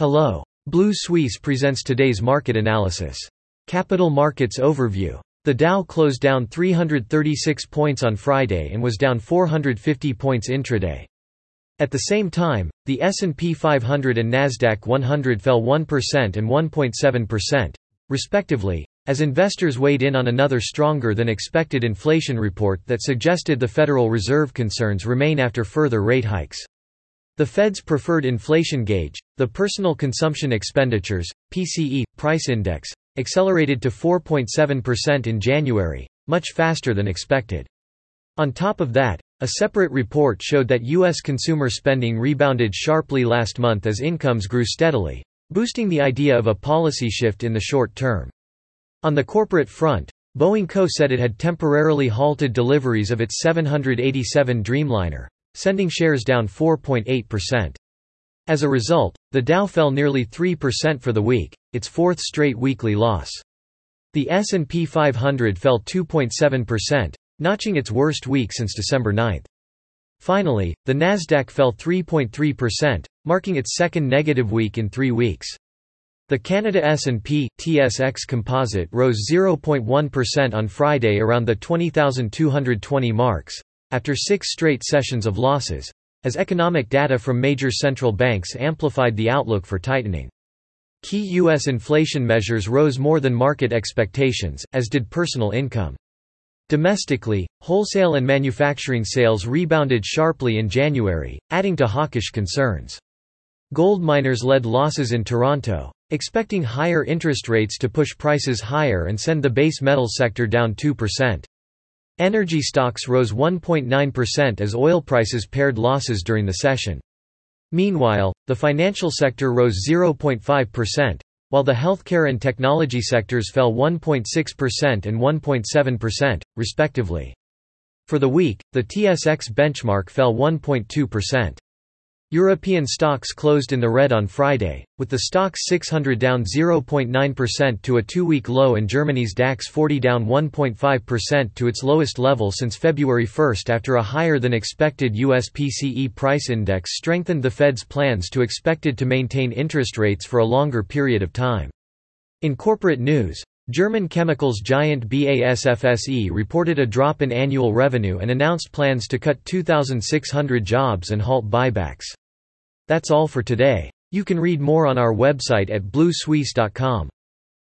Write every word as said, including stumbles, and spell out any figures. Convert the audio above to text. Hello. Blue Suisse presents today's market analysis. Capital Markets Overview. The Dow closed down three hundred thirty-six points on Friday and was down four hundred fifty points intraday. At the same time, the S and P five hundred and NASDAQ one hundred fell one percent and one point seven percent, respectively, as investors weighed in on another stronger-than-expected inflation report that suggested the Federal Reserve concerns remain after further rate hikes. The Fed's preferred inflation gauge, the Personal Consumption Expenditures (P C E) price index, accelerated to four point seven percent in January, much faster than expected. On top of that, a separate report showed that U S consumer spending rebounded sharply last month as incomes grew steadily, boosting the idea of a policy shift in the short term. On the corporate front, Boeing Co. said it had temporarily halted deliveries of its seven eighty-seven Dreamliner, sending shares down four point eight percent. As a result, the Dow fell nearly three percent for the week, its fourth straight weekly loss. The S and P five hundred fell two point seven percent, notching its worst week since December ninth. Finally, the Nasdaq fell three point three percent, marking its second negative week in three weeks. The Canada S and P T S X Composite rose zero point one percent on Friday around the twenty thousand two hundred twenty marks, after six straight sessions of losses, as economic data from major central banks amplified the outlook for tightening. Key U S inflation measures rose more than market expectations, as did personal income. Domestically, wholesale and manufacturing sales rebounded sharply in January, adding to hawkish concerns. Gold miners led losses in Toronto, expecting higher interest rates to push prices higher and send the base metal sector down two percent. Energy stocks rose one point nine percent as oil prices paired losses during the session. Meanwhile, the financial sector rose zero point five percent, while the healthcare and technology sectors fell one point six percent and one point seven percent, respectively. For the week, the T S X benchmark fell one point two percent. European stocks closed in the red on Friday, with the Stock six hundred down zero point nine percent to a two-week low and Germany's DAX forty down one point five percent to its lowest level since February first after a higher-than-expected U S P C E price index strengthened the Fed's plans to expected to maintain interest rates for a longer period of time. In corporate news, German chemicals giant B A S F S E reported a drop in annual revenue and announced plans to cut two thousand six hundred jobs and halt buybacks. That's all for today. You can read more on our website at blue suisse dot com.